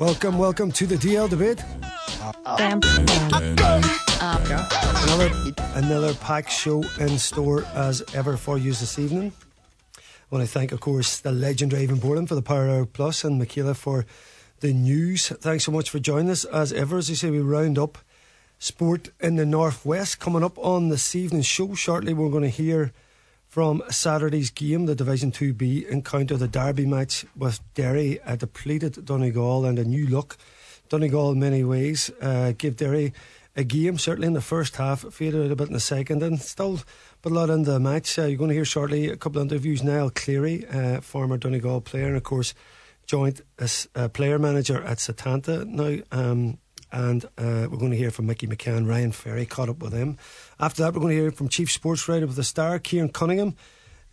Welcome to the DL Debate. Another packed show in store as ever for you this evening. I want to thank, of course, the legendary Ivan Borland for the Power Hour Plus and Michaela for the news. Thanks so much for joining us as ever. As you say, we round up sport in the Northwest. Coming up on this evening's show shortly, we're going to hear from Saturday's game, the Division 2B encounter, the derby match with Derry, a depleted Donegal and a new look. Donegal in many ways gave Derry a game, certainly in the first half, faded out a bit in the second, and still put a lot into the match. You're going to hear shortly a couple of interviews. Niall Cleary, former Donegal player and, of course, joint player manager at Setanta now, and we're going to hear from Mickey McCann, Ryan Ferry, caught up with him. After that, we're going to hear from Chief Sports Writer of The Star, Kieran Cunningham,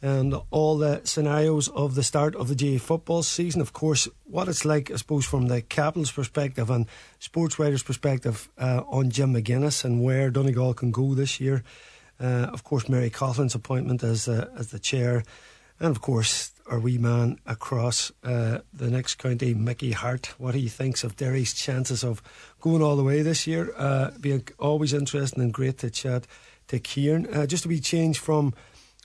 and all the scenarios of the start of the GAA football season. Of course, what it's like, I suppose, from the capital's perspective and sports writer's perspective on Jim McGuinness and where Donegal can go this year. Of course, Mary Coughlin's appointment as the chair. And, of course, our wee man across the next county, Mickey Harte, what he thinks of Derry's chances of going all the way this year. Being always interesting and great to chat to Kieran. Just a wee change from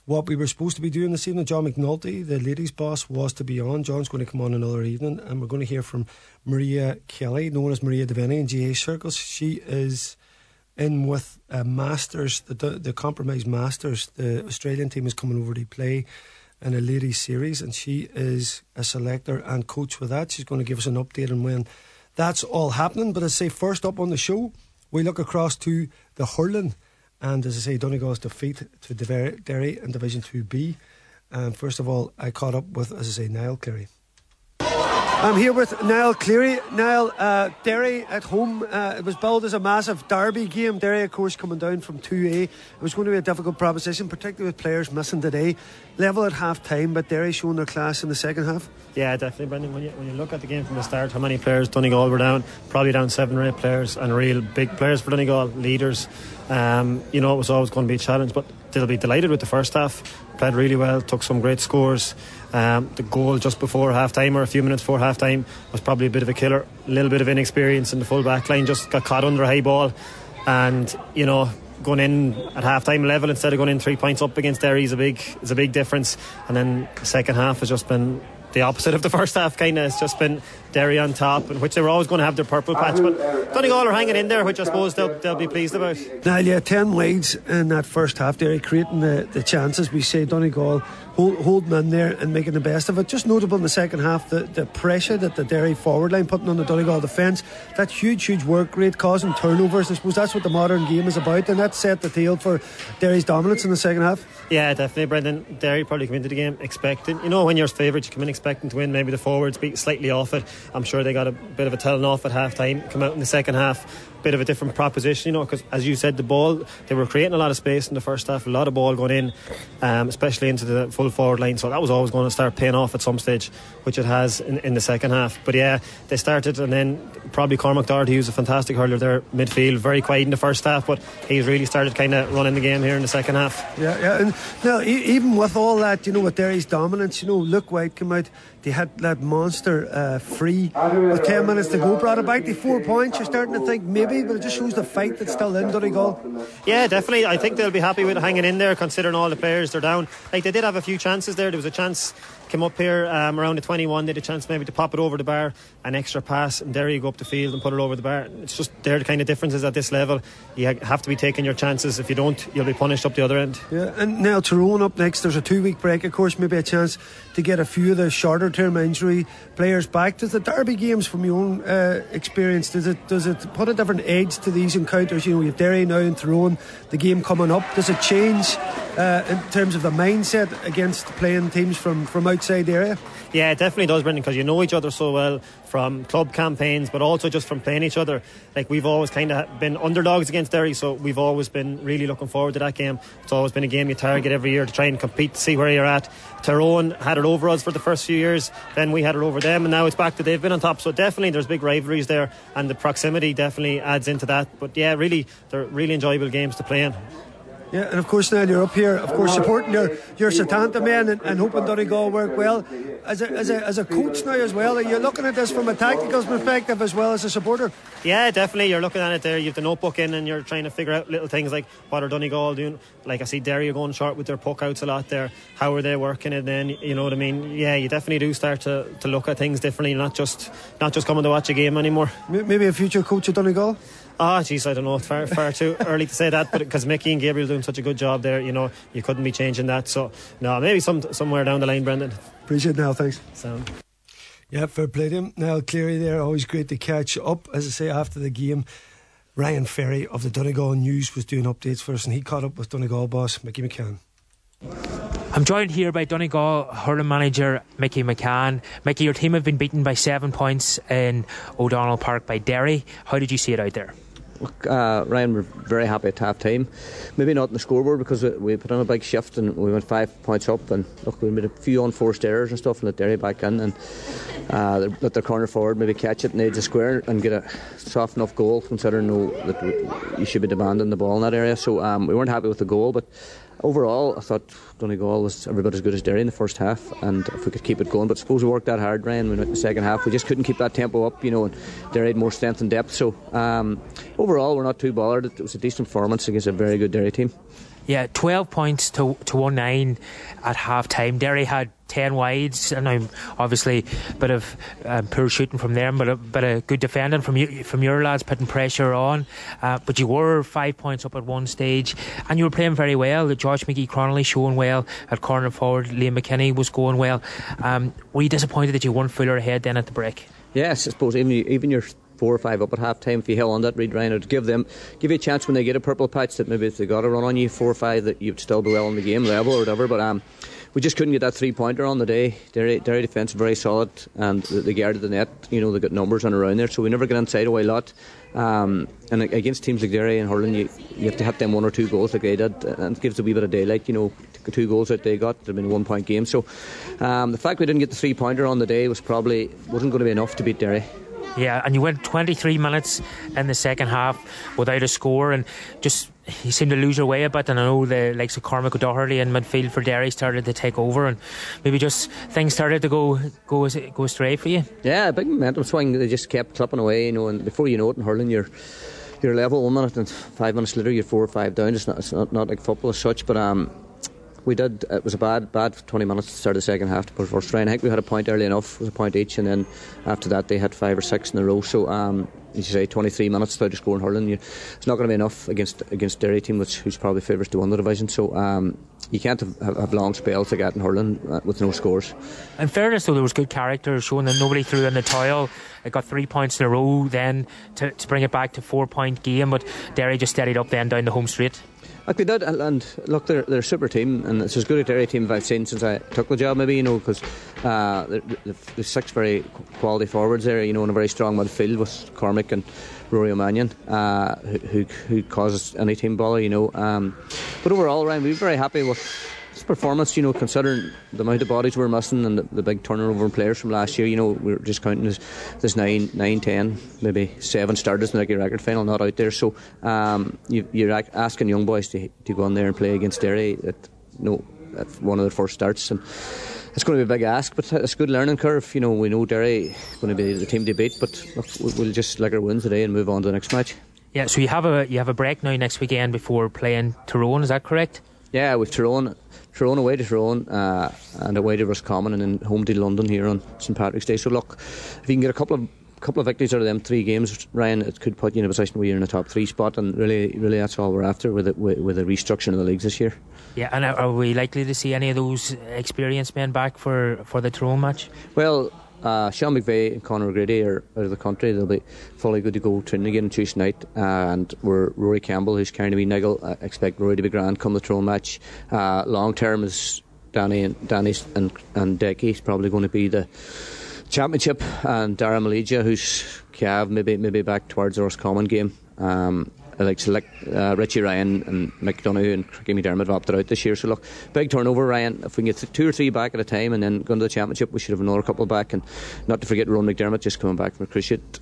what we were supposed to be doing this evening. John McNulty, the ladies' boss, was to be on. John's going to come on another evening, and we're going to hear from Maria Kelly, known as Maria Devaney in GA circles. She is in with Masters, the Compromise Masters. The Australian team is coming over to play in a ladies' series, and she is a selector and coach with that. She's going to give us an update on when that's all happening. But I say, first up on the show, we look across to the hurling. And as I say, Donegal's defeat to Derry in Division 2B. And first of all, I caught up with, as I say, Niall Cleary. I'm here with Niall Cleary. Niall, Derry at home, it was billed as a massive derby game. Derry, of course, coming down from 2A. It was going to be a difficult proposition, particularly with players missing today. Level at half-time, but Derry showing their class in the second half. Yeah, definitely, Brendan. When you look at the game from the start, how many players Donegal were down? Probably down 7 or 8 players, and real big players for Donegal, leaders. You know, it was always going to be a challenge, but they'll be delighted with the first half. Played really well, took some great scores. The goal just before half-time, or a few minutes before half-time, was probably a bit of a killer. A little bit of inexperience in the full back line, just got caught under a high ball. And, you know, going in at half-time level instead of going in 3 points up against Derry is a big difference. And then the second half has just been the opposite of the first half, kind of. It's just been Derry on top, in which they were always going to have their purple patch, but Donegal are hanging in there, which I suppose they'll be pleased about. Now, yeah, 10 wides in that first half, Derry creating the chances. We say Donegal holding in there and making the best of it. Just notable in the second half, the pressure that the Derry forward line putting on the Donegal defence, that huge work rate causing turnovers. I suppose that's what the modern game is about, and that set the tale for Derry's dominance in the second half. Yeah, definitely, Brendan. Derry probably came into the game expecting, you know, when you're favourite, you come in expecting to win. Maybe the forwards beat slightly off it. I'm sure they got a bit of a telling off at half time, come out in the second half, bit of a different proposition, you know, because as you said, the ball, they were creating a lot of space in the first half, a lot of ball going in, especially into the full forward line, so that was always going to start paying off at some stage, which it has in the second half. But yeah, they started, and then probably Cormac Doherty, who's a fantastic hurler there midfield, very quiet in the first half, but he's really started kind of running the game here in the second half. Yeah, and now even with all that, you know, with Derry's dominance, you know, Luke White came out, they had that monster free with 10 minutes to go, brought it back to 4 points. You're starting to think maybe, but it just shows the fight that's still in Donegal. Yeah, definitely. I think they'll be happy with hanging in there, considering all the players they're down. Like, they did have a few chances there. There was a chance came up here around the 21, they had a chance maybe to pop it over the bar, an extra pass, and there you go up the field and put it over the bar. It's just there, the kind of differences at this level. You have to be taking your chances. If you don't, you'll be punished up the other end. Yeah, and now Tyrone up next. There's a 2-week break, of course, maybe a chance to get a few of the shorter term injury players back. Does the derby games, from your own experience, does it put a different edge to these encounters? You know, you have Derry now and Tyrone, the game coming up. Does it change in terms of the mindset against playing teams from outside the area? Yeah, it definitely does, Brendan, because you know each other so well from club campaigns, but also just from playing each other. Like, we've always kind of been underdogs against Derry, so we've always been really looking forward to that game. It's always been a game you target every year to try and compete, to see where you're at. Tyrone had it over us for the first few years, then we had it over them, and now it's back to they've been on top. So definitely there's big rivalries there, and the proximity definitely adds into that. But yeah, really, they're really enjoyable games to play in. Yeah, and of course now you're up here, of course, supporting your Setanta men and hoping that they go work well. As a coach now as well, are you looking at this from a tactical perspective as well as a supporter? Yeah, definitely. You're looking at it there. You have the notebook in and you're trying to figure out little things like what are Donegal doing? Like I see Derry are going short with their puck outs a lot there. How are they working it then? You know what I mean? Yeah, you definitely do start to look at things differently, not just coming to watch a game anymore. Maybe a future coach at Donegal? Geez, I don't know, far too early to say that, but because Mickey and Gabriel are doing such a good job there, you know, you couldn't be changing that. So, no, maybe somewhere down the line, Brendan. Appreciate it now, thanks. Sound. Yeah, fair play to him. Niall Cleary there, always great to catch up. As I say, after the game, Ryan Ferry of the Donegal News was doing updates for us, and he caught up with Donegal boss Mickey McCann. I'm joined here by Donegal hurling manager Mickey McCann. Mickey, your team have been beaten by 7 points in O'Donnell Park by Derry. How did you see it out there? Look, Ryan, we're very happy at half time. Maybe not in the scoreboard because we put in a big shift and we went 5 points up, and look, we made a few unforced errors and stuff and let Derry back in and let their corner forward maybe catch it and they just square and get a soft enough goal, considering that you should be demanding the ball in that area. So we weren't happy with the goal, but overall I thought Donegal was every bit as good as Derry in the first half, and if we could keep it going, but suppose we worked that hard, Ryan, in the second half we just couldn't keep that tempo up, you know, and Derry had more strength and depth. So overall we're not too bothered. It was a decent performance against a very good Derry team. Yeah, 12 points to 1-9 at half time. Derry had 10 wides, and obviously a bit of poor shooting from them, but a good defending from your lads, putting pressure on. But you were 5 points up at one stage, and you were playing very well. Josh McGee Cronley showing well at corner forward. Liam McKinney was going well. Were you disappointed that you weren't fuller ahead then at the break? Yes, I suppose even your 4 or 5 up at half time, if you held on that read, Ryan, it would give you a chance when they get a purple patch that maybe if they got a run on you 4 or 5 that you'd still be well in the game level or whatever. But we just couldn't get that 3-pointer on the day. Derry defence very solid, and they guarded the net. You know, they got numbers on around there, so we never get inside away a lot. And against teams like Derry and hurling, you have to hit them 1 or 2 goals like they did, and it gives a wee bit of daylight. You know, 2 goals that they got, they've been a 1-point game. So the fact we didn't get the 3-pointer on the day wasn't going to be enough to beat Derry. Yeah, and you went 23 minutes in the second half without a score, and just you seemed to lose your way a bit. And I know the likes of Cormac Doherty in midfield for Derry started to take over, and maybe just things started to go astray for you. Yeah, a big momentum swing. They just kept clipping away, you know, and before you know it, in hurling you're level 1 minute, and 5 minutes later you're 4 or 5 down. It's not like football as such, but we did. It was a bad 20 minutes to start the second half to push first try. I think we had a point early enough. It was a point each, and then after that they had 5 or 6 in a row. So as you say, 23 minutes without a score in hurling, it's not going to be enough against Derry team, who's probably favourites to win the division. So you can't have long spells like that in hurling with no scores. In fairness though, there was good character showing that nobody threw in the towel. It got 3 points in a row then to bring it back to 4-point game, but Derry just steadied up then down the home straight. Like we did, and look, they're a super team, and it's as good a Derry team as I've seen since I took the job, maybe, you know, because there's 6 very quality forwards there, you know, in a very strong midfield with Cormac and Rory O'Mianáin, who causes any team bother, you know. But overall, Ryan, we were very happy with this performance, you know, considering the amount of bodies we're missing and the big turnover in players from last year. You know, we're just counting this 9, 10, maybe 7 starters in the record final not out there. So you're asking young boys to go in there and play against Derry at one of their first starts, and it's going to be a big ask, but it's a good learning curve. You know, we know Derry is going to be the team to beat, but look, we'll just lick our wounds today and move on to the next match. Yeah, so you have a break now next weekend before playing Tyrone, is that correct? Yeah, with Tyrone away to Tyrone and away to Roscommon, and then home to London here on St Patrick's Day. So look, if you can get a couple of victories out of them 3 games, Ryan, it could put you in a position where you're in the top 3 spot, and really that's all we're after with the restructuring of the leagues this year. Yeah, and are we likely to see any of those experienced men back for the Tyrone match? Well, Sean McVay and Conor O'Grady are out of the country. They'll be fully good to go training again Tuesday night, and we're Rory Campbell, who's carrying a wee niggle. I expect Rory to be grand come the Tyrone match. Long term is Danny and Decky's probably going to be the championship, and Dara Malija, who's Cav, maybe back towards the Roscommon game. Richie Ryan and Mick Donoghue and Cricky McDermott have opted out this year, so look, big turnover, Ryan. If we can get 2 or 3 back at a time and then go into the championship, we should have another couple back, and not to forget Ron McDermott just coming back from a cruciate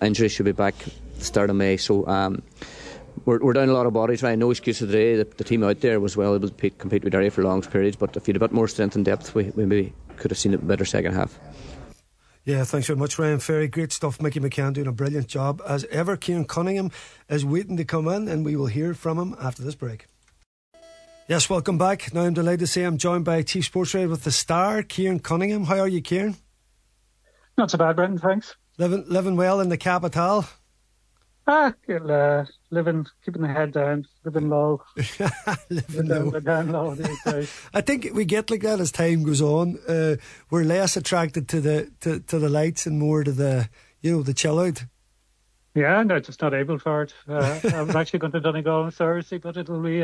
injury, should be back the start of May. So We're down a lot of bodies, right? No excuses today. The team out there was well able to compete with Derry for long periods, but if you had a bit more strength and depth, we maybe could have seen a better second half. Yeah, thanks very much, Ryan Ferry. Great stuff. Mickey McCann doing a brilliant job as ever. Kieran Cunningham is waiting to come in, and we will hear from him after this break. Yes, welcome back. Now I'm delighted to say I'm joined by Chief Sports Writer with The Star, Kieran Cunningham. How are you, Kieran? Not so bad, Brendan, thanks. Living well in the capital? Living, keeping the head down, living low. Living down low these days. I think we get like that as time goes on. We're less attracted to the lights and more to the chill out. Yeah, no, just not able for it. I was actually going to Donegal on Thursday, but it'll be...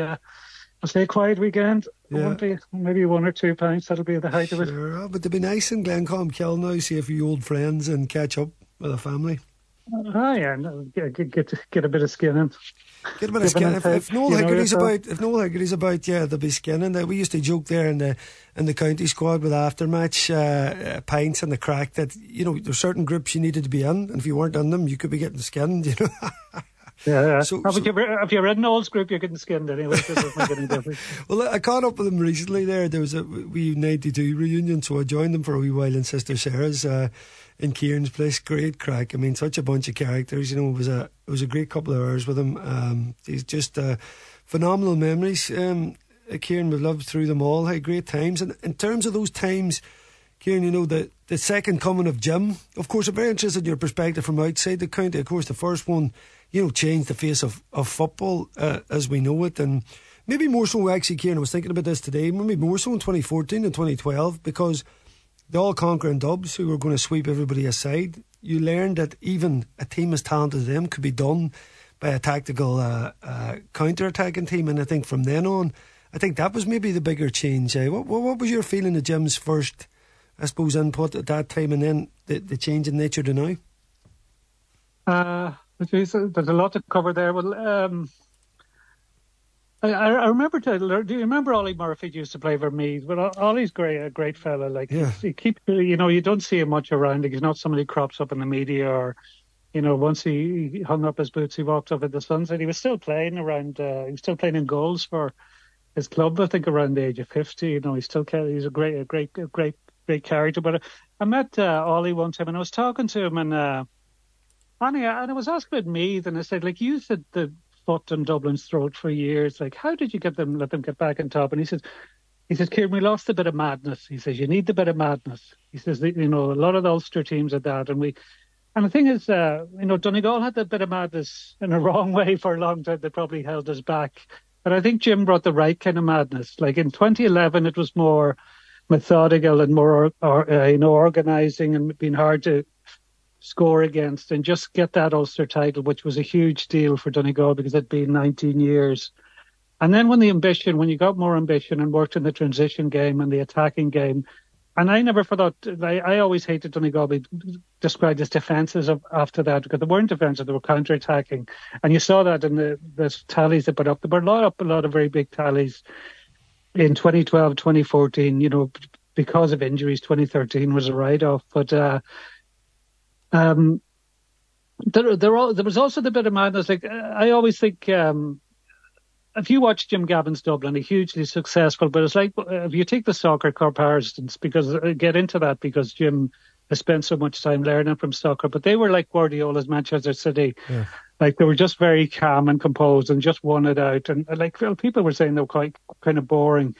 I'll say a quiet weekend. Yeah. It won't be, maybe 1 or 2 pints, that'll be the height of it. Sure, but it'd be nice in Glencoe-Kilkenny now, see a few old friends and catch up with the family. Get a bit of skinning. Get a bit of skinning. If Noel Hickory's about, yeah, they'll be skinning. We used to joke there in the county squad with aftermatch pints and the crack that, there's certain groups you needed to be in, and if you weren't in them, you could be getting skinned, Yeah. So, if you're in Noel's group, you're getting skinned anyway. Well, I caught up with them recently. There was a wee 92 reunion, so I joined them for a wee while in Sister Sarah's in Kieran's place. Great crack. I mean, such a bunch of characters. It was a great couple of hours with them. These just phenomenal memories. Kieran, we've lived through them all. Had great times. And in terms of those times, Kieran, the second coming of Jim. Of course, I'm very interested in your perspective from outside the county. Of course, the first one, changed the face of football as we know it, and maybe more so actually, Kieran, I was thinking about this today, maybe more so in 2014 and 2012, because the all-conquering Dubs, who were going to sweep everybody aside, you learned that even a team as talented as them could be done by a tactical counter-attacking team. And I think from then on, I think that was maybe the bigger change. What was your feeling of Jim's first, I suppose, input at that time, and then the change in nature to now? There's a lot to cover there. Well, I remember. Do you remember Ollie Murphy used to play for Meath? Well, Ollie's a great fella. Like, yeah. He keeps, you don't see him much around. He's not somebody who crops up in the media, or, once he hung up his boots, he walked up at the sunset. He was still playing around. He was still playing in goals for his club, I think, around the age of 50. He's a great character. But I met Ollie one time, and I was talking to him, and I was asked about Meath, and I said, you said the foot on Dublin's throat for years. How did you let them get back on top? And he says, Kieran, we lost a bit of madness. He says, you need the bit of madness. He says, a lot of the Ulster teams are that. And the thing is, Donegal had that bit of madness in a wrong way for a long time. They probably held us back. But I think Jim brought the right kind of madness. Like in 2011, it was more methodical and more, organising and being hard to score against, and just get that Ulster title, which was a huge deal for Donegal because it'd been 19 years. And then when you got more ambition and worked in the transition game and the attacking game, and I never forgot, I always hated Donegal being described as defensive after that, because they weren't defensive, they were counter-attacking. And you saw that in the tallies they put up. They put a lot of very big tallies in 2012, 2014, because of injuries. 2013 was a write-off, but... there was also the bit of madness. I always think, if you watch Jim Gavin's Dublin, he's hugely successful. But it's like if you take the soccer comparisons, because get into that because Jim has spent so much time learning from soccer. But they were like Guardiola's Manchester City, yeah. They were just very calm and composed and just won it out. And people were saying they were quite kind of boring.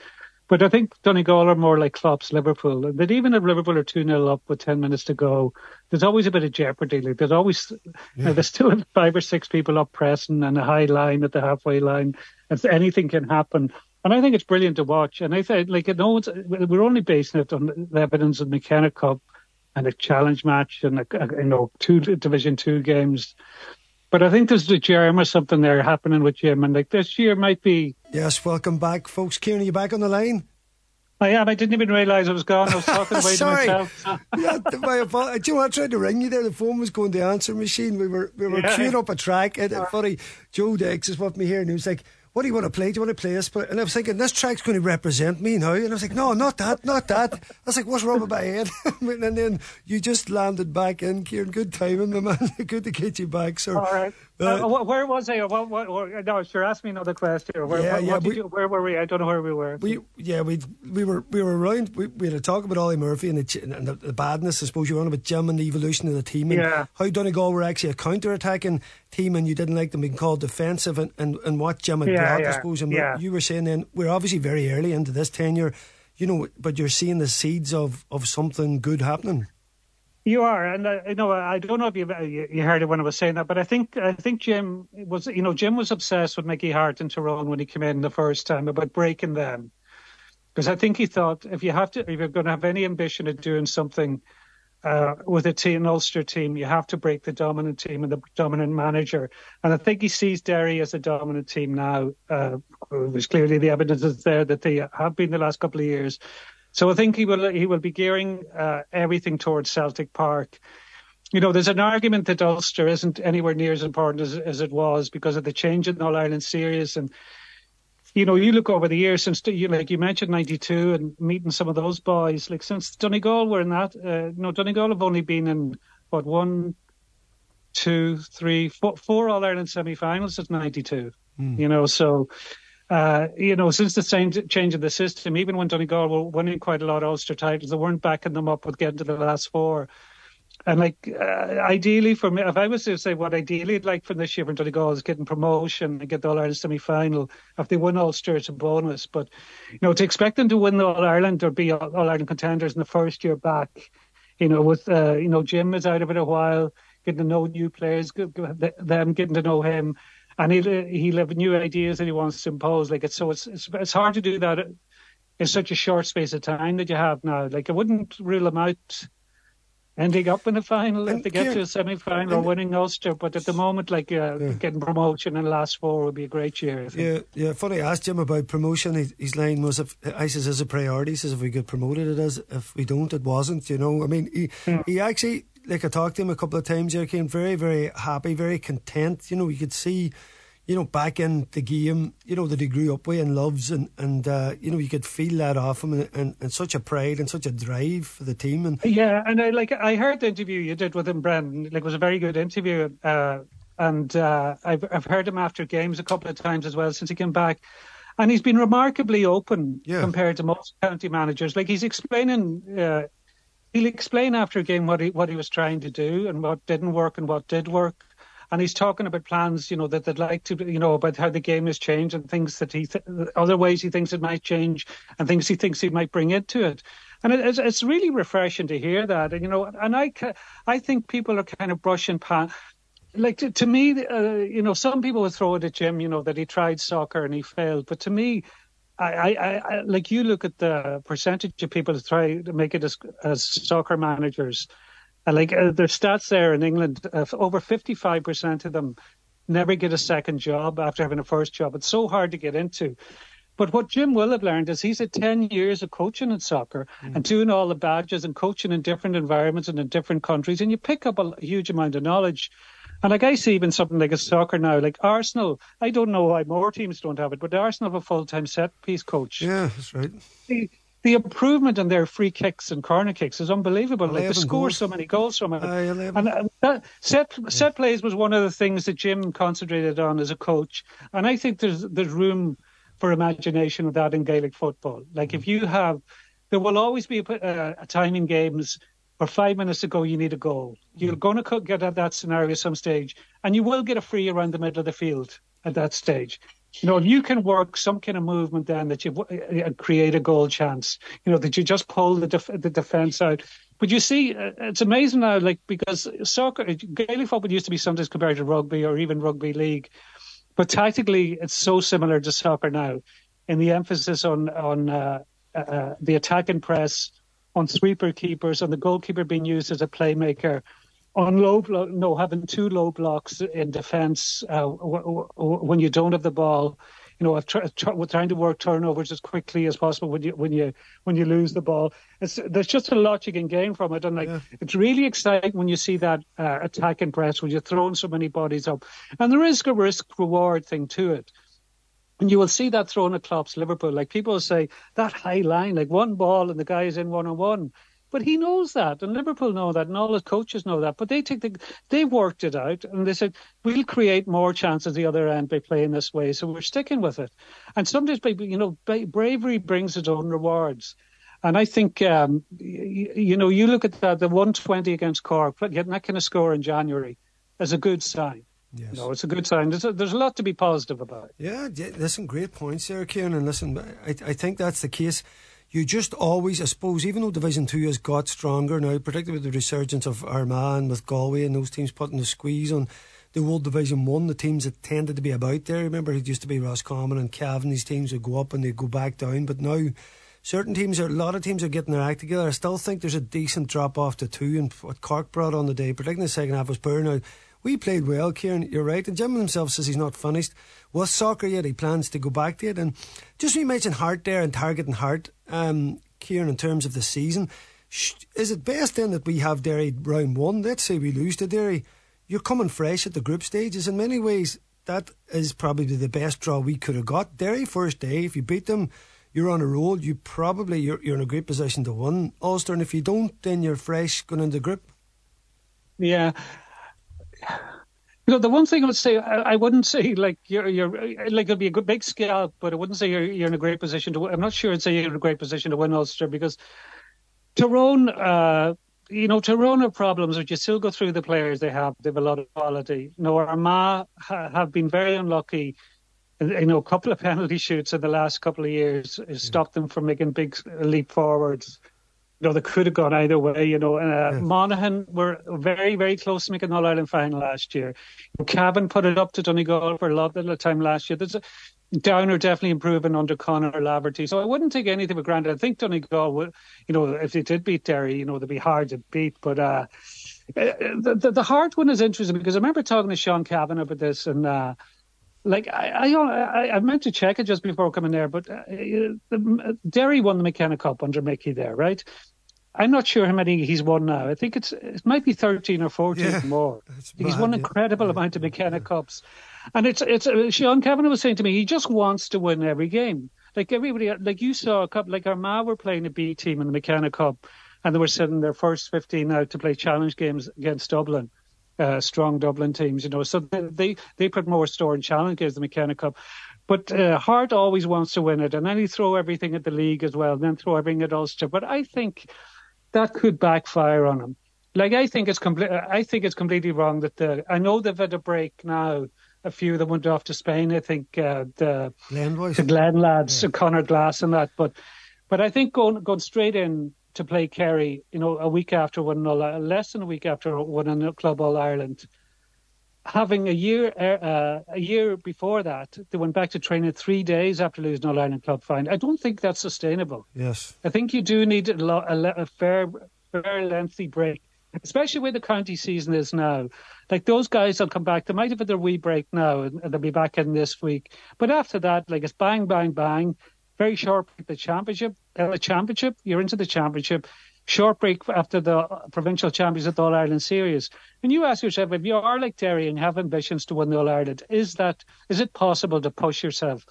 But I think Donegal are more like Klopp's Liverpool. That even if Liverpool are 2-0 up with 10 minutes to go, there's always a bit of jeopardy. There's always, there's still 5 or 6 people up pressing and a high line at the halfway line. Anything can happen. And I think it's brilliant to watch. And I said, we're only basing it on the evidence of the McKenna Cup and a challenge match and, 2 Division 2 games. But I think there's a germ or something there happening with Jim, and this year might be... Yes, welcome back, folks. Kieran, are you back on the line? I am. I didn't even realise I was gone. I was talking away to myself. Do you know, I tried to ring you there. The phone was going to the answer machine. We were queuing up a track. Funny, Joe Dex is with me here, and he was like, what do you want to play? Do you want to play this? And I was thinking, this track's going to represent me now. And I was like, no, not that, not that. I was like, what's wrong with my head? And then you just landed back in, Kieran. Good timing, my man. Good to get you back, sir. All right. Where was I? What, no, sure, ask me another question. Where were we? I don't know where we were. We were around. We had a talk about Ollie Murphy and the badness, I suppose. You were on about Jim and the evolution of the team. And yeah. How Donegal were actually a counter-attacking team and you didn't like them being called defensive and what Jim had brought, I suppose. And you were saying then, we're obviously very early into this tenure, you know, but you're seeing the seeds of something good happening. You are, and I don't know if you heard it when I was saying that, but I think Jim was obsessed with Mickey Harte and Tyrone when he came in the first time about breaking them, because I think he thought if you're going to have any ambition of doing something with an Ulster team, you have to break the dominant team and the dominant manager. And I think he sees Derry as a dominant team now. Which clearly the evidence is there that they have been the last couple of years. So I think he will be gearing everything towards Celtic Park. You know, there's an argument that Ulster isn't anywhere near as important as it was because of the change in the All-Ireland series. And, you know, you look over the years since, like you mentioned, 92 and meeting some of those boys. Like since Donegal were in that, Donegal have only been in, one, two, three, four All-Ireland semi-finals since 92. Mm. You know, so... since the change of the system, even when Donegal were winning quite a lot of Ulster titles, they weren't backing them up with getting to the last four. And ideally for me, if I was to say what ideally I'd like for this year for Donegal is getting promotion and get the All-Ireland semi-final. If they win Ulster, it's a bonus. But, to expect them to win the All-Ireland or be All-Ireland contenders in the first year back, with Jim is out of it a while, getting to know new players, them getting to know him. And he'll have new ideas that he wants to impose. Like it's hard to do that in such a short space of time that you have now. Like I wouldn't rule him out ending up in the final if they get to a semi-final or winning Ulster. But at the moment, getting promotion in the last four would be a great year, I think. Yeah. Funny, I asked him about promotion. His line was, is a priority. He says, if we get promoted, it is. If we don't, it wasn't. I mean, he actually... Like I talked to him a couple of times there, Kieran, very, very happy, very content. You could see, back in the game, that he grew up with and loves and you could feel that off him and such a pride and such a drive for the team. And yeah, and I heard the interview you did with him, Brendan. It was a very good interview. And I've heard him after games a couple of times as well since he came back. And he's been remarkably open compared to most county managers. Like he's explaining... He'll explain after a game what he was trying to do and what didn't work and what did work. And he's talking about plans, that they'd like to, about how the game has changed and things that other ways he thinks it might change and things he thinks he might bring into it. And it's really refreshing to hear that. And, and I think people are kind of brushing past. Like, to me, some people would throw it at Jim, that he tried soccer and he failed. But to me... I like you look at the percentage of people who try to make it as soccer managers, and there's stats there in England, over 55% of them never get a second job after having a first job. It's so hard to get into. But what Jim will have learned is he's had 10 years of coaching in soccer and doing all the badges and coaching in different environments and in different countries, and you pick up a huge amount of knowledge. And I see even something like a soccer now, like Arsenal. I don't know why more teams don't have it, but Arsenal have a full-time set-piece coach. Yeah, that's right. The improvement in their free kicks and corner kicks is unbelievable. Like they score so many goals from it. And set plays was one of the things that Jim concentrated on as a coach. And I think there's room for imagination with that in Gaelic football. Like if you have, there will always be a time in games. Or 5 minutes ago, you need a goal. You're going to get at that scenario at some stage, and you will get a free around the middle of the field at that stage. You can work some kind of movement then that you create a goal chance. That you just pull the defense out. But you see, it's amazing now, because soccer, Gaelic football used to be sometimes compared to rugby or even rugby league, but tactically, it's so similar to soccer now, in the emphasis on the attack and press. On sweeper keepers, on the goalkeeper being used as a playmaker, on having two low blocks in defence when you don't have the ball, we're trying to work turnovers as quickly as possible when you lose the ball. There's just a lot you can gain from it, and it's really exciting when you see that attack and press when you're throwing so many bodies up, and there is a risk reward thing to it. And you will see that thrown at Klopp's Liverpool. Like, people say, that high line, like one ball and the guy is in one-on-one. But he knows that, and Liverpool know that, and all his coaches know that. But they worked it out, and they said, we'll create more chances the other end by playing this way, so we're sticking with it. And sometimes, bravery brings its own rewards. And I think, you look at that, the 120 against Cork, getting that kind of score in January is a good sign. Yes. No, it's a good sign. There's a lot to be positive about. Yeah, listen, great points there, Kieran. And listen, I think that's the case. You just always, I suppose, even though Division 2 has got stronger now, particularly with the resurgence of Armagh and with Galway and those teams putting the squeeze on the old Division 1, the teams that tended to be about there. Remember, it used to be Roscommon and Cavan. These teams would go up and they'd go back down. But now, a lot of teams are getting their act together. I still think there's a decent drop-off to 2, and what Cork brought on the day, particularly in the second half, was burnout. We played well, Kieran, you're right. And Jim himself says he's not finished with soccer yet. He plans to go back to it. And just you mentioned Harte there and targeting Harte, Kieran, in terms of the season. Is it best then that we have Derry round one? Let's say we lose to Derry. You're coming fresh at the group stages. In many ways, that is probably the best draw we could have got. Derry first day, if you beat them, you're on a roll. You're in a great position to win Ulster. And if you don't, then you're fresh going into the group. Yeah. The one thing I would say, I wouldn't say you're it'd be a good big scalp, but I wouldn't say you're in a great position to. I'm not sure I'd say you're in a great position to win Ulster, because Tyrone, Tyrone have problems, but you still go through the players they have. They have a lot of quality. Armagh have been very unlucky. A couple of penalty shoots in the last couple of years has stopped them from making big leap forwards. They could have gone either way, Monaghan were very, very close to making the All-Ireland final last year. Cavan put it up to Donegal for a lot of the time last year. Downer definitely improving under Conor O'Grady. So I wouldn't take anything for granted. I think Donegal would, if they did beat Derry, they'd be hard to beat. But the hard one is interesting, because I remember talking to Sean Cavan about this, and I meant to check it just before coming there, but Derry won the McKenna Cup under Mickey there, right? I'm not sure how many he's won now. I think it might be 13 or 14 more. He's won an incredible amount of McKenna Cups. And it's Sean Kavanagh was saying to me, he just wants to win every game. Like everybody, like you saw a couple, like Armagh were playing a B team in the McKenna Cup, and they were sending their first 15 out to play challenge games against Dublin. Strong Dublin teams, so they put more store in challenge games than McKenna Cup. But Harte always wants to win it, and then he throw everything at the league as well, and then throw everything at Ulster. But I think that could backfire on him. I think it's completely wrong that I know they've had a break now. A few that went off to Spain, I think the Glen lads, Connor Glass and that. But I think going straight in to play Kerry, less than a week after winning Club All-Ireland. Having a year before that, they went back to training 3 days after losing All-Ireland Club Final. I don't think that's sustainable. Yes. I think you do need a fair lengthy break, especially where the county season is now. Like, those guys will come back. They might have had their wee break now, and they'll be back in this week. But after that, it's bang, bang, bang. Very short break, you're into the championship, short break after the provincial champions at the All-Ireland series. And you ask yourself, if you are like Derry and have ambitions to win the All-Ireland, is it possible to push yourself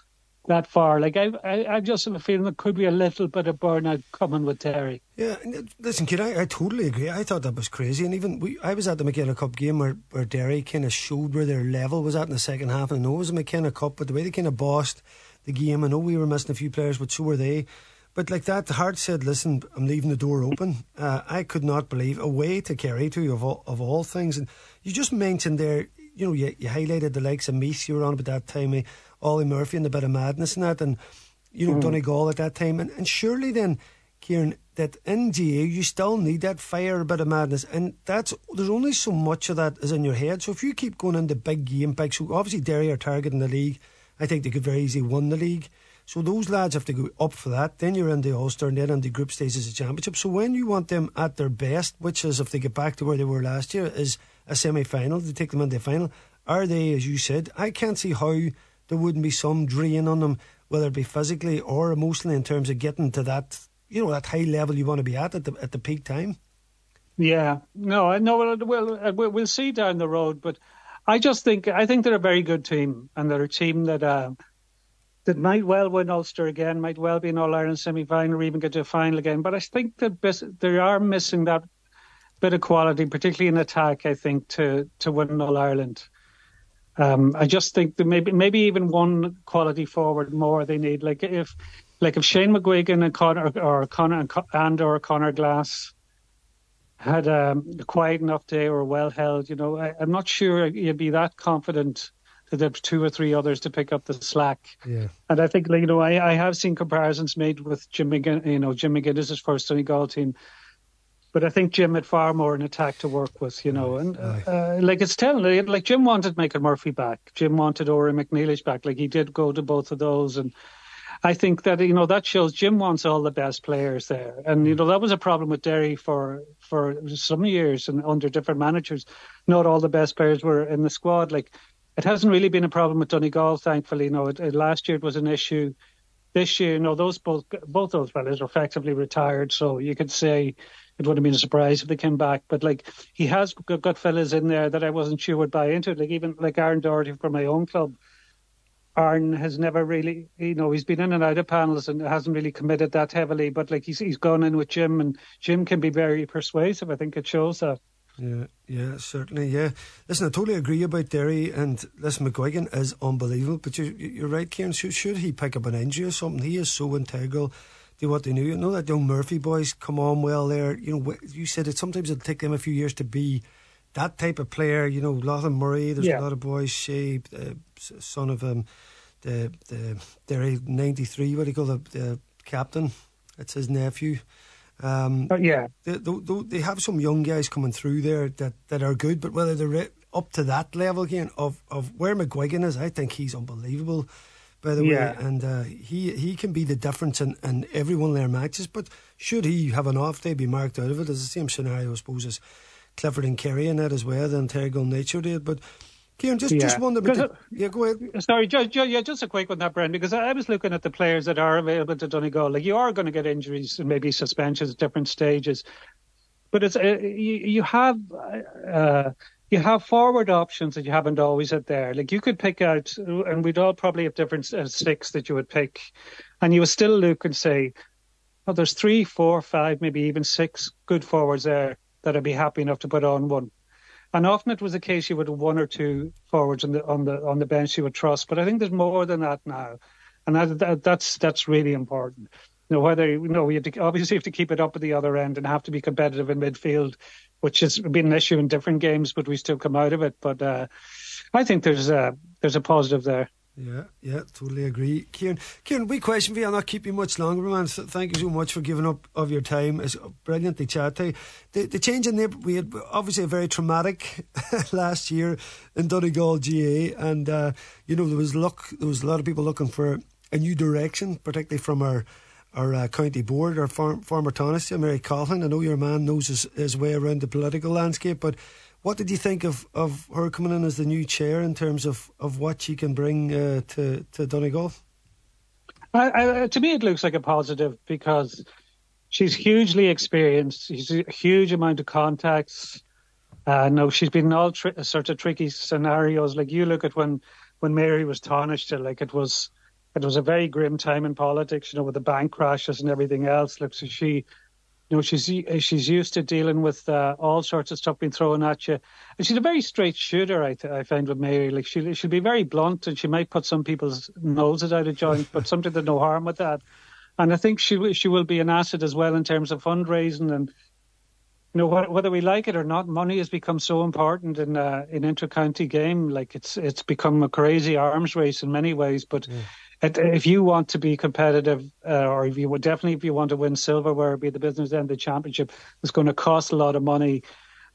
that far? I just have a feeling there could be a little bit of burnout coming with Derry. Yeah, listen, kid, I totally agree. I thought that was crazy. And even I was at the McKenna Cup game where Derry kind of showed where their level was at in the second half. And I know it was a McKenna Cup, but the way they kind of bossed the game. I know we were missing a few players, but so were they. But Harte said, listen, I'm leaving the door open. I could not believe, away to Kerry too, of all things. And you just mentioned there, you highlighted the likes of Meath, you were on about that time, Ollie Murphy and the bit of madness and that, and, Donegal at that time. And surely then, Kieran, that in GA, you still need that fire, a bit of madness. And there's only so much of that is in your head. So if you keep going into big game, so obviously Derry are targeting the league. I think they could very easily win the league. So those lads have to go up for that. Then you're in the Ulster and then in the group stages of the championship. So when you want them at their best, which is if they get back to where they were last year, is a semi-final, they take them into the final. Are they, as you said, I can't see how there wouldn't be some drain on them, whether it be physically or emotionally, in terms of getting to that, that high level you want to be at the peak time. Yeah, no, I know. We'll see down the road, but I think they're a very good team, and they're a team that that might well win Ulster again, might well be an All-Ireland semi-final or even get to a final again. But I think that they are missing that bit of quality, particularly in attack, I think, to win All-Ireland. I just think that maybe even one quality forward more they need. Like if Shane McGuigan and Conor Glass had a quiet enough day or well held, I'm not sure you'd be that confident that there's two or three others to pick up the slack. Yeah. And I think, I have seen comparisons made with Jim McGuinness' first Donegal team. But I think Jim had far more an attack to work with, and Jim wanted Michael Murphy back. Jim wanted Ory McNeilish back. Like he did go to both of those. And I think that, that shows Jim wants all the best players there. And, that was a problem with Derry for some years and under different managers. Not all the best players were in the squad. Like it hasn't really been a problem with Donegal, thankfully. Last year it was an issue. This year, those both those fellas are effectively retired. So you could say it would have been a surprise if they came back. But he has got fellas in there that I wasn't sure would buy into it. Even Aaron Doherty from my own club. Aaron has never really, he's been in and out of panels and hasn't really committed that heavily. But he's gone in with Jim, and Jim can be very persuasive. I think it shows that. Yeah, certainly, yeah. Listen, I totally agree about Derry, and listen, McGuigan is unbelievable, but you're right, Kieran, should he pick up an injury or something? He is so integral to what they knew. That young Murphy boys come on well there. You said it, sometimes it'll take them a few years to be that type of player, Loughlin Murray, there's a lot of boys, Shea, son of the Derry 93, what do you call the captain? That's his nephew. They have some young guys coming through there that are good, but whether they're up to that level again of where McGuigan is, I think he's unbelievable, by the way, and he can be the difference in every one of their matches. But should he have an off day, be marked out of it, is the same scenario, I suppose, as Clifford and Kerry in that as well, the integral nature did. But Kieran, just wonder about go ahead. Sorry, just a quick one, that Brendan, because I was looking at the players that are available to Donegal. You are going to get injuries and maybe suspensions at different stages, but it's you have forward options that you haven't always had there. You could pick out, and we'd all probably have different six that you would pick, and you would still look and say, "Oh, there's 3, 4, 5, maybe even 6 good forwards there that I'd be happy enough to put on one." And often it was a case you would have 1 or 2 forwards on the bench you would trust, but I think there's more than that now, and that's really important. We have to, obviously have to keep it up at the other end and have to be competitive in midfield, which has been an issue in different games, but we still come out of it. But I think there's a positive there. Yeah, totally agree, Kieran, wee question for you. I'll not keep you much longer, man. Thank you so much for giving up of your time. It's brilliant to chat to you. The change in there, we had obviously a very traumatic last year in Donegal GA, and there was a lot of people looking for a new direction, particularly from our county board, our former Taoiseach, Mary Coughlin. I know your man knows his way around the political landscape, but what did you think of her coming in as the new chair in terms of what she can bring to Donegal? To me, it looks like a positive, because she's hugely experienced. She's a huge amount of contacts. She's been in all sorts of tricky scenarios. You look at when Mary was Taoiseach, it was a very grim time in politics, with the bank crashes and everything else. She's used to dealing with all sorts of stuff being thrown at you, and she's a very straight shooter. I find with Mary, she'll be very blunt, and she might put some people's noses out of joint, but sometimes there's no harm with that. And I think she will be an asset as well in terms of fundraising, and whether we like it or not, money has become so important in inter-county game. It's become a crazy arms race in many ways, but. Yeah. If you want to be competitive, if you want to win silverware, be the business end of the championship, it's going to cost a lot of money.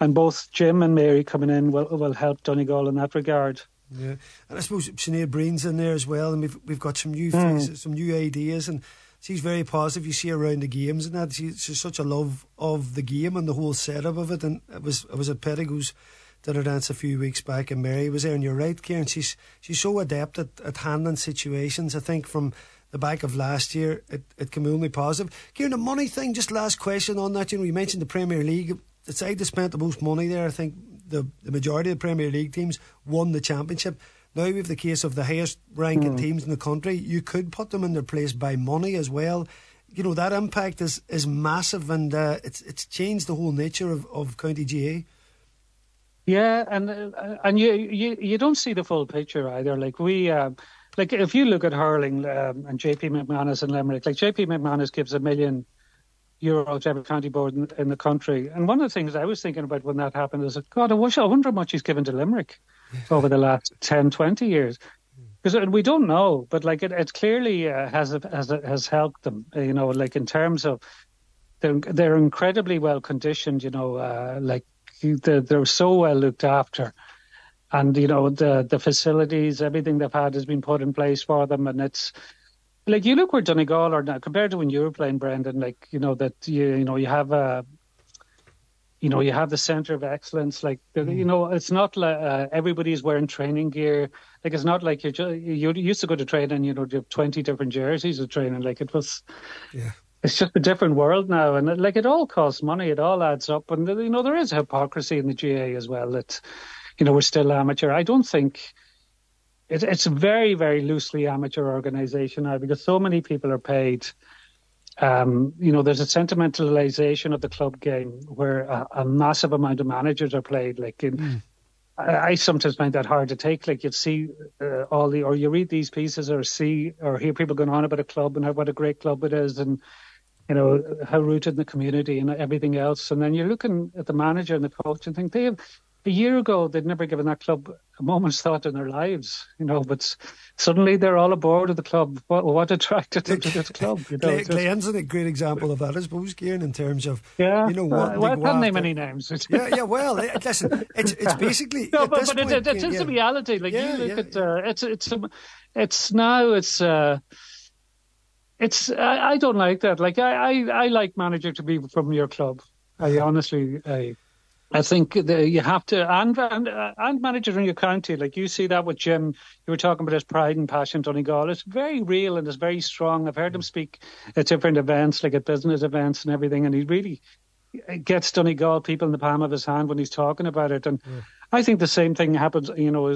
And both Jim and Mary coming in will help Donegal in that regard. Yeah, and I suppose Sinead Breen's in there as well, and we've got some new faces, some new ideas, and she's very positive. You see her around the games and that. She's such a love of the game and the whole setup of it. And I was at Pettigrews dinner dance a few weeks back, and Mary was there, and you're right, Kieran, she's so adept at handling situations. I think from the back of last year it can be only positive. Kieran, the money thing, just last question on that. You mentioned the Premier League, the side that spent the most money there. I think the majority of the Premier League teams won the championship. Now we have the case of the highest ranking teams in the country. You could put them in their place by money as well. You know, that impact is massive, and it's changed the whole nature of County GA. Yeah, and you don't see the full picture either. Like we, like if you look at hurling and J.P. McManus in Limerick, like J.P. McManus gives €1 million to every county board in the country. And one of the things I was thinking about when that happened is, God, I wonder how much he's given to Limerick over the last 10, 20 years. Because we don't know, but like it clearly has helped them, you know, like in terms of they're incredibly well conditioned, you know, like they're so well looked after, and you know the facilities, everything they've had has been put in place for them, and it's like you look where Donegal are now compared to when you were playing, Brendan, like you know that you have the centre of excellence. Like, you know, it's not like everybody's wearing training gear. Like, it's not like you used to go to training, you know, you have 20 different jerseys of training. Like, it was, It's just a different world now. And, like, it all costs money. It all adds up. And, you know, there is hypocrisy in the GA as well that, you know, we're still amateur. I don't think it's a very, very loosely amateur organisation now because so many people are paid. You know, there's a sentimentalization of the club game where a massive amount of managers are played. Like, I sometimes find that hard to take. Like, you'd see or you read these pieces or see or hear people going on about a club and what a great club it is and, you know, how rooted in the community and everything else. And then you're looking at the manager and the coach and think, a year ago, they'd never given that club a moment's thought in their lives, you know, but suddenly they're all aboard of the club. What attracted them to this club? You know, Glenn's a great example of that, I suppose, Kieran, in terms of, you know, what they go after. Many names. Well, listen, it's basically... No, but it is the reality. Like, you look at... It's now, it's... I don't like that. Like, I like manager to be from your club. I think you have to, and managers in your county, like you see that with Jim, you were talking about his pride and passion, Donegal. It's very real and it's very strong. I've heard him speak at different events, like at business events and everything, and he really gets Donegal people in the palm of his hand when he's talking about it. And I think the same thing happens, you know,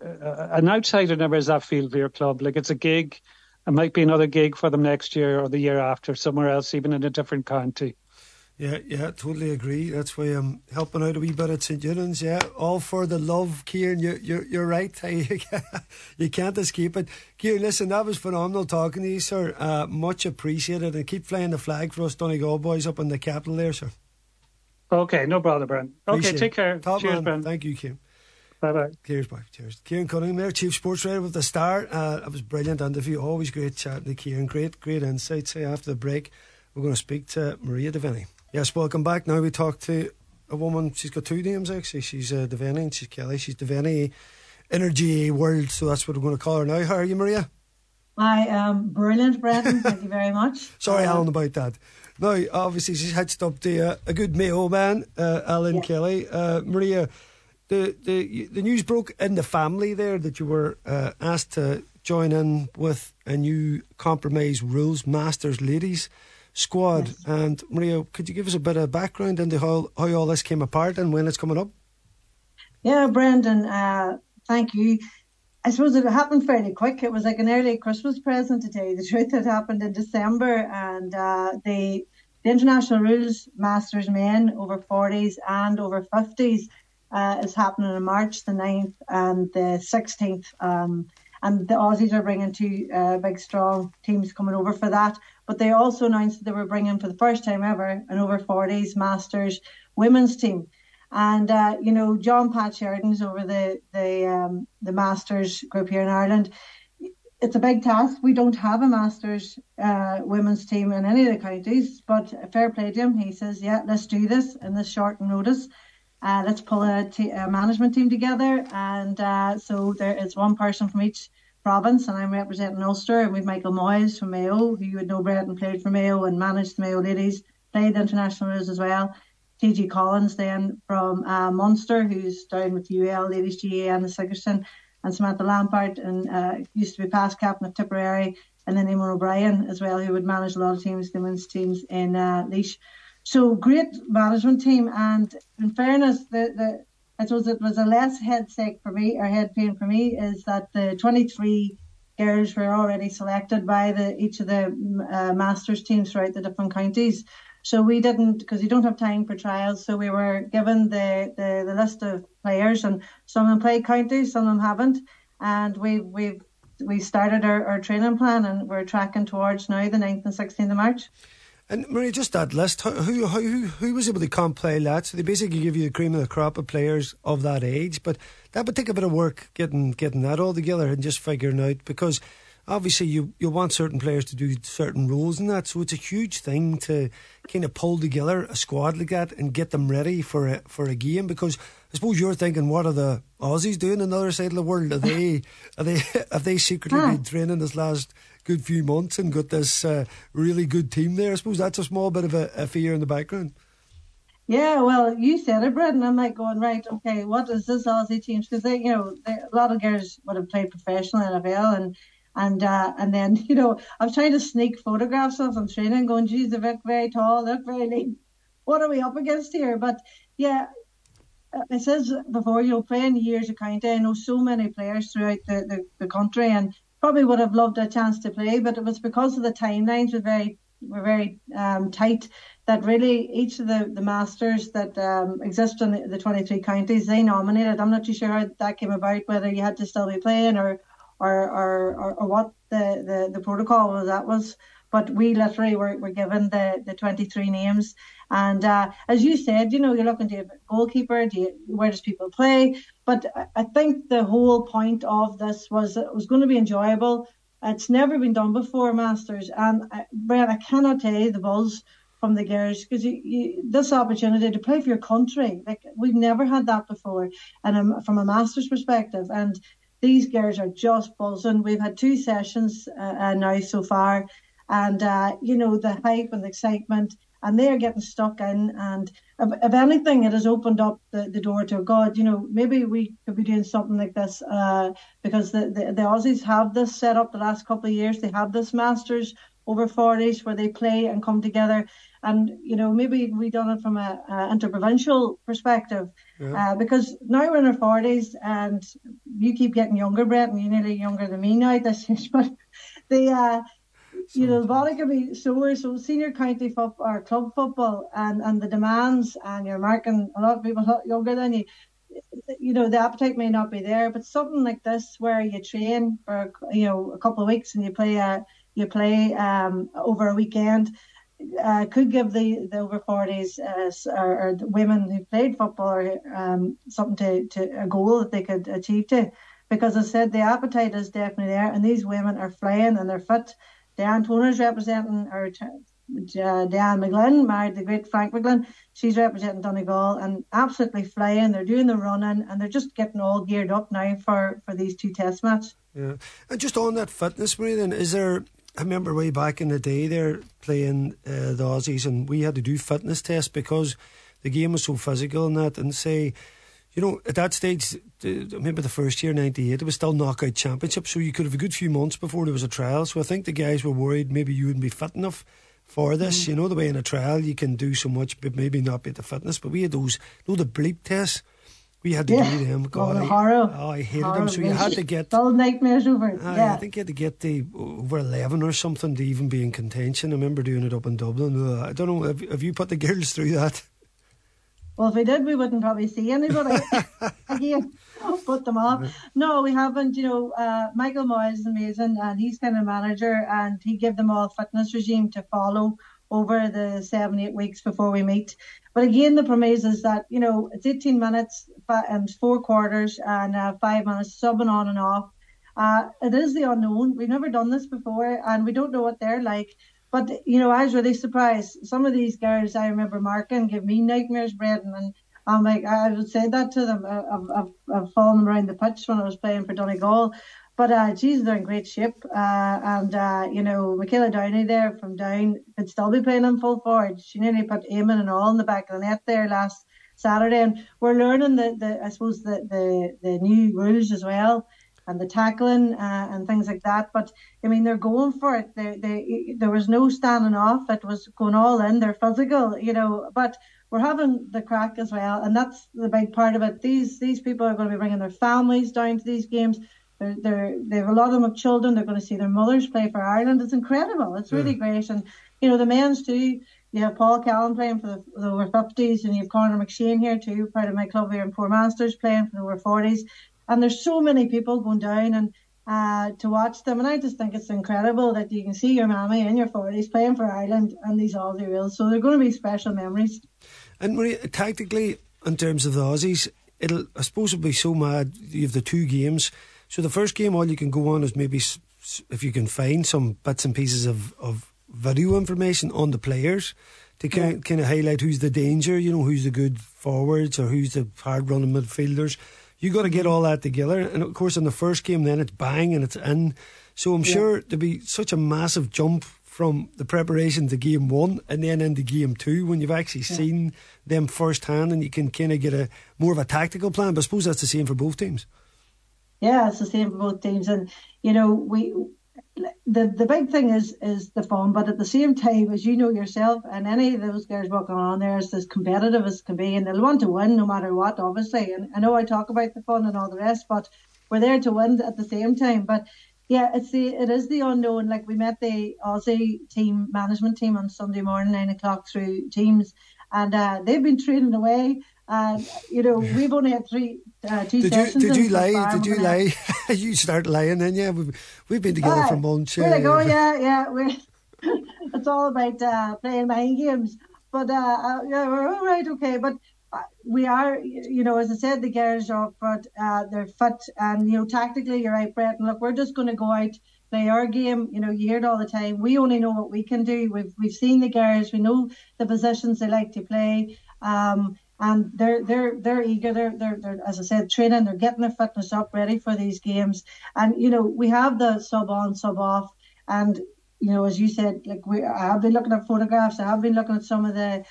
an outsider never has that feel for your club. Like it's a gig, it might be another gig for them next year or the year after, somewhere else, even in a different county. Yeah, totally agree. That's why I'm helping out a wee bit at St. Junan's, All for the love, Kieran, you're right. You can't escape it. Kieran, listen, that was phenomenal talking to you, sir. Much appreciated. And keep flying the flag for us Donegal boys up in the capital there, sir. Okay, no bother, Brendan. Okay, take care. Cheers, Brendan. Thank you, Kieran. Bye-bye. Cheers. Kieran Cunningham there, Chief Sports Writer with The Star. That was a brilliant interview. Always great chatting to Kieran. Great insights. Say after the break, we're going to speak to Maria Devaney. Yes, welcome back. Now we talk to a woman, she's got two names actually. She's Devaney and she's Kelly. She's Devaney in her GA world, so that's what we're going to call her now. How are you, Maria? I am brilliant, Brendan. Thank you very much. Sorry, Alan, about that. Now, obviously, she's hitched up to a good Mayo man, Alan Kelly. Maria, the news broke in the family there that you were asked to join in with a new compromise rules, Masters Ladies squad. Yes. And Maria, could you give us a bit of background into how all this came apart and when it's coming up? Yeah, Brendan, thank you. I suppose it happened fairly quick. It was like an early Christmas present to tell you the truth. It happened in December, and the International Rules Masters Men over 40s and over 50s is happening on March the 9th and the 16th. And the Aussies are bringing two big, strong teams coming over for that. But they also announced that they were bringing, for the first time ever, an over 40s Masters women's team. And, you know, John Pat Sheridan's over the Masters group here in Ireland. It's a big task. We don't have a Masters women's team in any of the counties, but fair play to him. He says, let's do this in this short notice. Let's pull a management team together. And so there is one person from each province, and I'm representing Ulster, and we've Michael Moyes from Mayo, who you would know, Brendan, played for Mayo and managed the Mayo ladies, played the international rules as well. TG Collins then from Munster, who's down with the UL ladies GA and the Sigerson, and Samantha Lampard, and used to be past captain of Tipperary, and then Eamon O'Brien as well, who would manage a lot of teams, the women's teams in Laois. So great management team, and in fairness, the I suppose it was a less headache for me, or head pain for me, is that the 23 girls were already selected by each of the masters teams throughout the different counties. So we didn't, because you don't have time for trials, so we were given the list of players, and some of them played counties, some of them haven't. And we started our training plan, and we're tracking towards now the 9th and 16th of March. And Maria, just that list, who was able to come play that? So they basically give you the cream of the crop of players of that age, but that would take a bit of work getting that all together and just figuring out, because obviously you want certain players to do certain roles and that, so it's a huge thing to kind of pull together a squad like that and get them ready for a game. Because I suppose you're thinking, what are the Aussies doing on the other side of the world? Have they secretly been training this last good few months and got this really good team there? I suppose that's a small bit of a fear in the background. Yeah, well, you said it, Brendan. I'm like going, right, okay, what is this Aussie team? Because they, a lot of girls would have played professional NFL and then, I was trying to sneak photographs of them training, going, geez, they look very tall, look very lean. What are we up against here? But yeah, it says before, playing years of county, I know so many players throughout the country, and probably would have loved a chance to play, but it was because of the timelines were very tight, that really each of the masters that exist in the 23 counties, they nominated. I'm not too sure how that came about, whether you had to still be playing or what the protocol was, that was. But we literally were given the 23 names. And as you said, you're looking to a goalkeeper, where does people play? But I think the whole point of this was it was going to be enjoyable. It's never been done before, Masters. And, Brad, I cannot tell you the buzz from the girls, because this opportunity to play for your country, like we've never had that before, and from a Masters perspective. And these girls are just buzzing. We've had two sessions now so far. And, the hype and the excitement, and they are getting stuck in. And if anything, it has opened up the door to, God, maybe we could be doing something like this, because the Aussies have this set up the last couple of years. They have this Masters over 40s where they play and come together. And, maybe we've done it from a interprovincial perspective, because now we're in our 40s and you keep getting younger, Brett, and you're nearly younger than me now. This is, but the body can be sore. So senior county football or club football and the demands, and you're marking a lot of people younger than you, the appetite may not be there. But something like this where you train for, a couple of weeks and you play over a weekend could give the over 40s or the women who played football something to a goal that they could achieve to. Because as I said, the appetite is definitely there, and these women are flying and they're fit. Diane Toner's representing, or Diane McGlynn, married the great Frank McGlynn. She's representing Donegal and absolutely flying. They're doing the running and they're just getting all geared up now for these two test matches. Yeah, and just on that fitness, Maria, then, is there? I remember way back in the day there playing the Aussies, and we had to do fitness tests because the game was so physical and that, and say, at that stage, maybe the first year, 98, it was still knockout championship, so you could have a good few months before there was a trial. So I think the guys were worried maybe you wouldn't be fit enough for this. The way in a trial you can do so much, but maybe not be the fitness. But we had those, the bleep tests. We had to do them. God, I hated them. So you had to get all nightmares over. I think you had to get the over 11 or something to even be in contention. I remember doing it up in Dublin. I don't know. Have you put the girls through that? Well, if we did, we wouldn't probably see anybody again. Put them off. No, we haven't. Michael Moyes is amazing, and he's kind of manager, and he gave them all a fitness regime to follow over the 7-8 weeks before we meet. But again, the premise is that, it's 18 minutes and 4 quarters and 5 minutes subbing on and off. It is the unknown. We've never done this before, and we don't know what they're like. But, I was really surprised. Some of these girls I remember marking give me nightmares, Brendan, and I'm like, I would say that to them. I've fallen around the pitch when I was playing for Donegal. But, geez, they're in great shape. Michaela Downey there from Down could still be playing in full forward. She nearly put Eamon and all in the back of the net there last Saturday. And we're learning, the new rules as well, and the tackling and things like that. But, I mean, they're going for it. There was no standing off. It was going all in. They're physical, but we're having the crack as well, and that's the big part of it. These people are going to be bringing their families down to these games. They're a lot of them have children. They're going to see their mothers play for Ireland. It's incredible. It's really great. And you know, the men's too. You have Paul Callan playing for the over 50s, and you have Conor McShane here too, part of my club here in Portmasters, playing for the over 40s. And there's so many people going down and to watch them, and I just think it's incredible that you can see your mammy in your 40s playing for Ireland and these Aussie reels. So they're going to be special memories. And Maria, tactically, in terms of the Aussies, I suppose it'll be so mad. You have the two games. So the first game, all you can go on is maybe if you can find some bits and pieces of video information on the players to kind of highlight who's the danger, you know, who's the good forwards or who's the hard-running midfielders. You got to get all that together, and of course in the first game then it's bang and it's in. So I'm sure there'll be such a massive jump from the preparation to game one and then into game two when you've actually seen them firsthand, and you can kind of get a more of a tactical plan. But I suppose that's the same for both teams. Yeah, it's the same for both teams, and you know, the big thing is the fun, but at the same time, as you know yourself, and any of those guys walking on there is as competitive as can be, and they'll want to win no matter what, obviously. And I know I talk about the fun and all the rest, but we're there to win at the same time. But yeah, it is the unknown. Like, we met the Aussie team management team on Sunday morning, 9 o'clock through Teams, and they've been training away. And you know, we've only had two sessions. Did you lie? You start lying then, yeah. We've been together for months. We're like, it's all about playing mind games. But we're all right, okay. But we are, you know, as I said, the girls are, but they're fit, and you know, tactically, you're right, Brett. And look, we're just going to go out, play our game. You know, you hear it all the time. We only know what we can do. We've seen the girls. We know the positions they like to play. And they're eager. They're as I said, training. They're getting their fitness up, ready for these games. And you know, we have the sub on, sub off. And you know, as you said, like I have been looking at photographs. I have been looking at some of the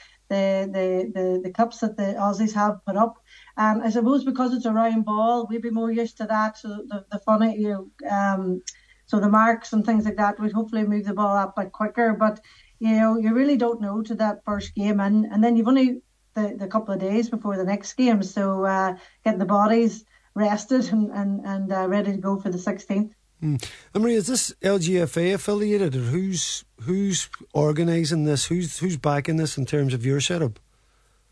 cups that the Aussies have put up. And I suppose because it's a round ball, we'd be more used to that. So the funny, you know, so the marks and things like that, we'd hopefully move the ball up a bit quicker. But you know, you really don't know to that first game, and then you've only the couple of days before the next game, so getting the bodies rested and ready to go for the 16th. And Maria, is this LGFA affiliated, or who's organising this? Who's backing this in terms of your setup?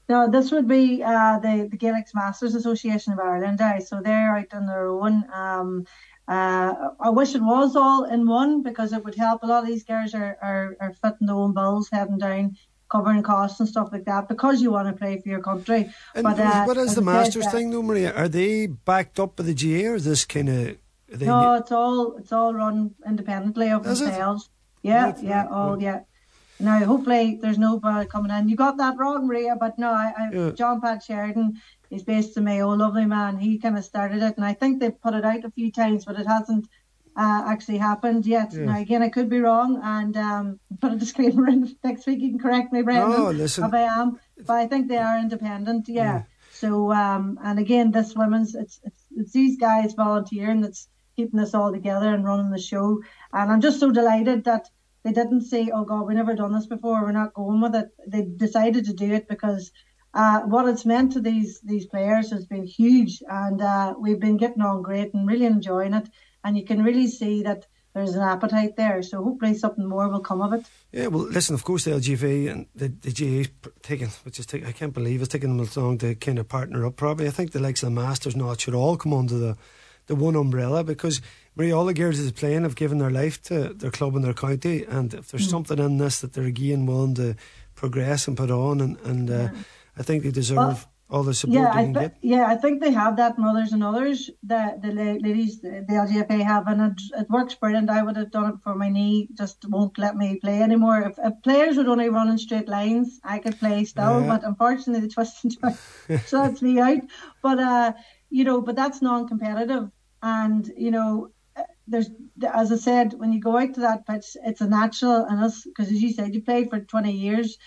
No, this would be the Gaelic Masters Association of Ireland. So they're out on their own. I wish it was all in one, because it would help. A lot of these girls are fitting their own bills, heading down, covering costs and stuff like that, because you want to play for your country. And but what is the Masters thing though, Maria? Are they backed up by the GA, or is this kind of? No, it's all run independently of themselves. Yeah. Now hopefully there's nobody coming in. You got that wrong, Maria. But no, John Pat Sheridan, he's based in Mayo, lovely man. He kind of started it, and I think they've put it out a few times, but it hasn't actually happened yet. Yeah. Now again, I could be wrong, and put a disclaimer in next week. You can correct me, Brendan, if I am. But I think they are independent. Yeah. So and again, this women's it's these guys volunteering that's keeping us all together and running the show. And I'm just so delighted that they didn't say, "Oh God, we've never done this before. We're not going with it." They decided to do it because what it's meant to these players has been huge, and we've been getting on great and really enjoying it. And you can really see that there's an appetite there. So hopefully something more will come of it. Yeah, well, listen, of course, the LGFA and the GA's I can't believe it's taking them as long to kind of partner up properly. I think the likes of the Masters and all should all come under the one umbrella, because really all the girls that's playing have given their life to their club and their county. And if there's something in this that they're again willing to progress and put on, and I think they deserve... all the support they can get. Yeah, I think they have that, Mothers and Others, the ladies, the LGFA have, and it works brilliant. I would have done it before my knee just won't let me play anymore. If players would only run in straight lines, I could play still, but unfortunately they twist and turn, so that's me out. But, you know, but that's non-competitive. And, you know, there's, as I said, when you go out to that pitch, it's a natural, and because as you said, you played for 20 years,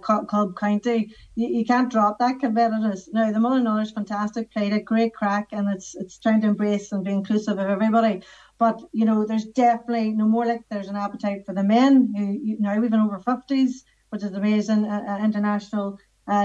club county, you can't drop that competitiveness. Now the Mother and Others, fantastic, played a great crack, and it's trying to embrace and be inclusive of everybody. But you know, there's definitely no more, like there's an appetite for the men who now even over 50s, which is amazing, international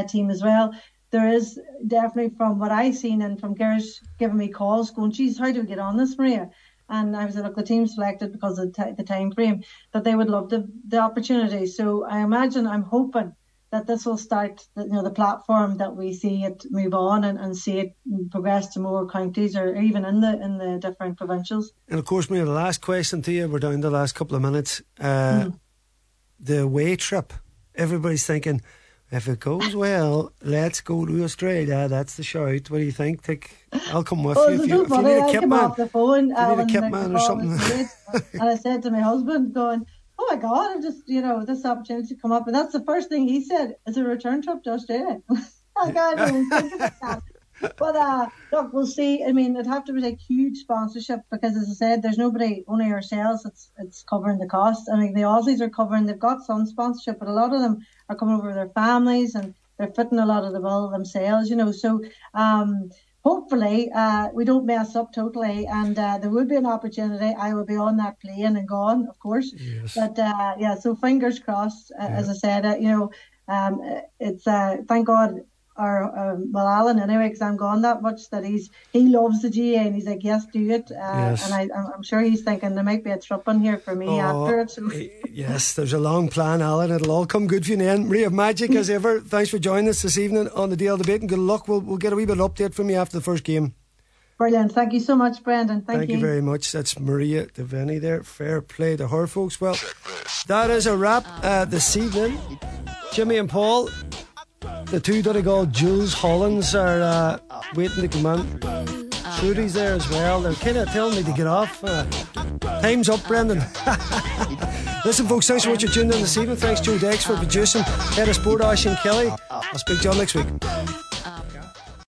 team as well. There is definitely, from what I've seen and from Girish giving me calls, going, geez, how do we get on this, Maria? And I was like, look, the team selected because of the time frame, that they would love the opportunity. So I imagine, I'm hoping that this will start the platform that we see it move on and see it progress to more counties or even in the different provincials. And of course, Maria, the last question to you, we're down to the last couple of minutes. The away trip, everybody's thinking, if it goes well, let's go to Australia. That's the shout. What do you think? I'll come with you. If you need a kit man or something. And I said to my husband, going, oh my God, I've just, this opportunity to come up. And that's the first thing he said, is a return trip to Australia. I can't even think about that. But look, we'll see. I mean, it'd have to be like huge sponsorship, because as I said, there's nobody, only ourselves, it's covering the cost. I mean, the Aussies are covering, they've got some sponsorship, but a lot of them are coming over with their families and they're fitting a lot of the bill themselves, So hopefully we don't mess up totally, and there would be an opportunity. I will be on that plane and gone, of course. Yes. But so fingers crossed, as I said, it's thank God. Alan anyway, because I'm gone that much, that he loves the GA and he's like, yes, do it. Yes. And I'm sure he's thinking there might be a trip on here for me after it. So. Yes, there's a long plan, Alan. It'll all come good for you now. Maria Magic, as ever, thanks for joining us this evening on the DL Debate, and good luck. We'll get a wee bit of update from you after the first game. Brilliant. Thank you so much, Brendan. Thank you very much. That's Maria Devaney there. Fair play to her, folks. Well, that is a wrap this evening. Jimmy and Paul, the two Donegal Jules Hollins, are waiting to come on. Trudy's there as well. They're kind of telling me to get off. Time's up, Brendan. Listen, folks, thanks for what you tuned in this evening. Thanks, Joe Dex, for producing. Head of Sport, Ash and Kelly. I'll speak to you all next week.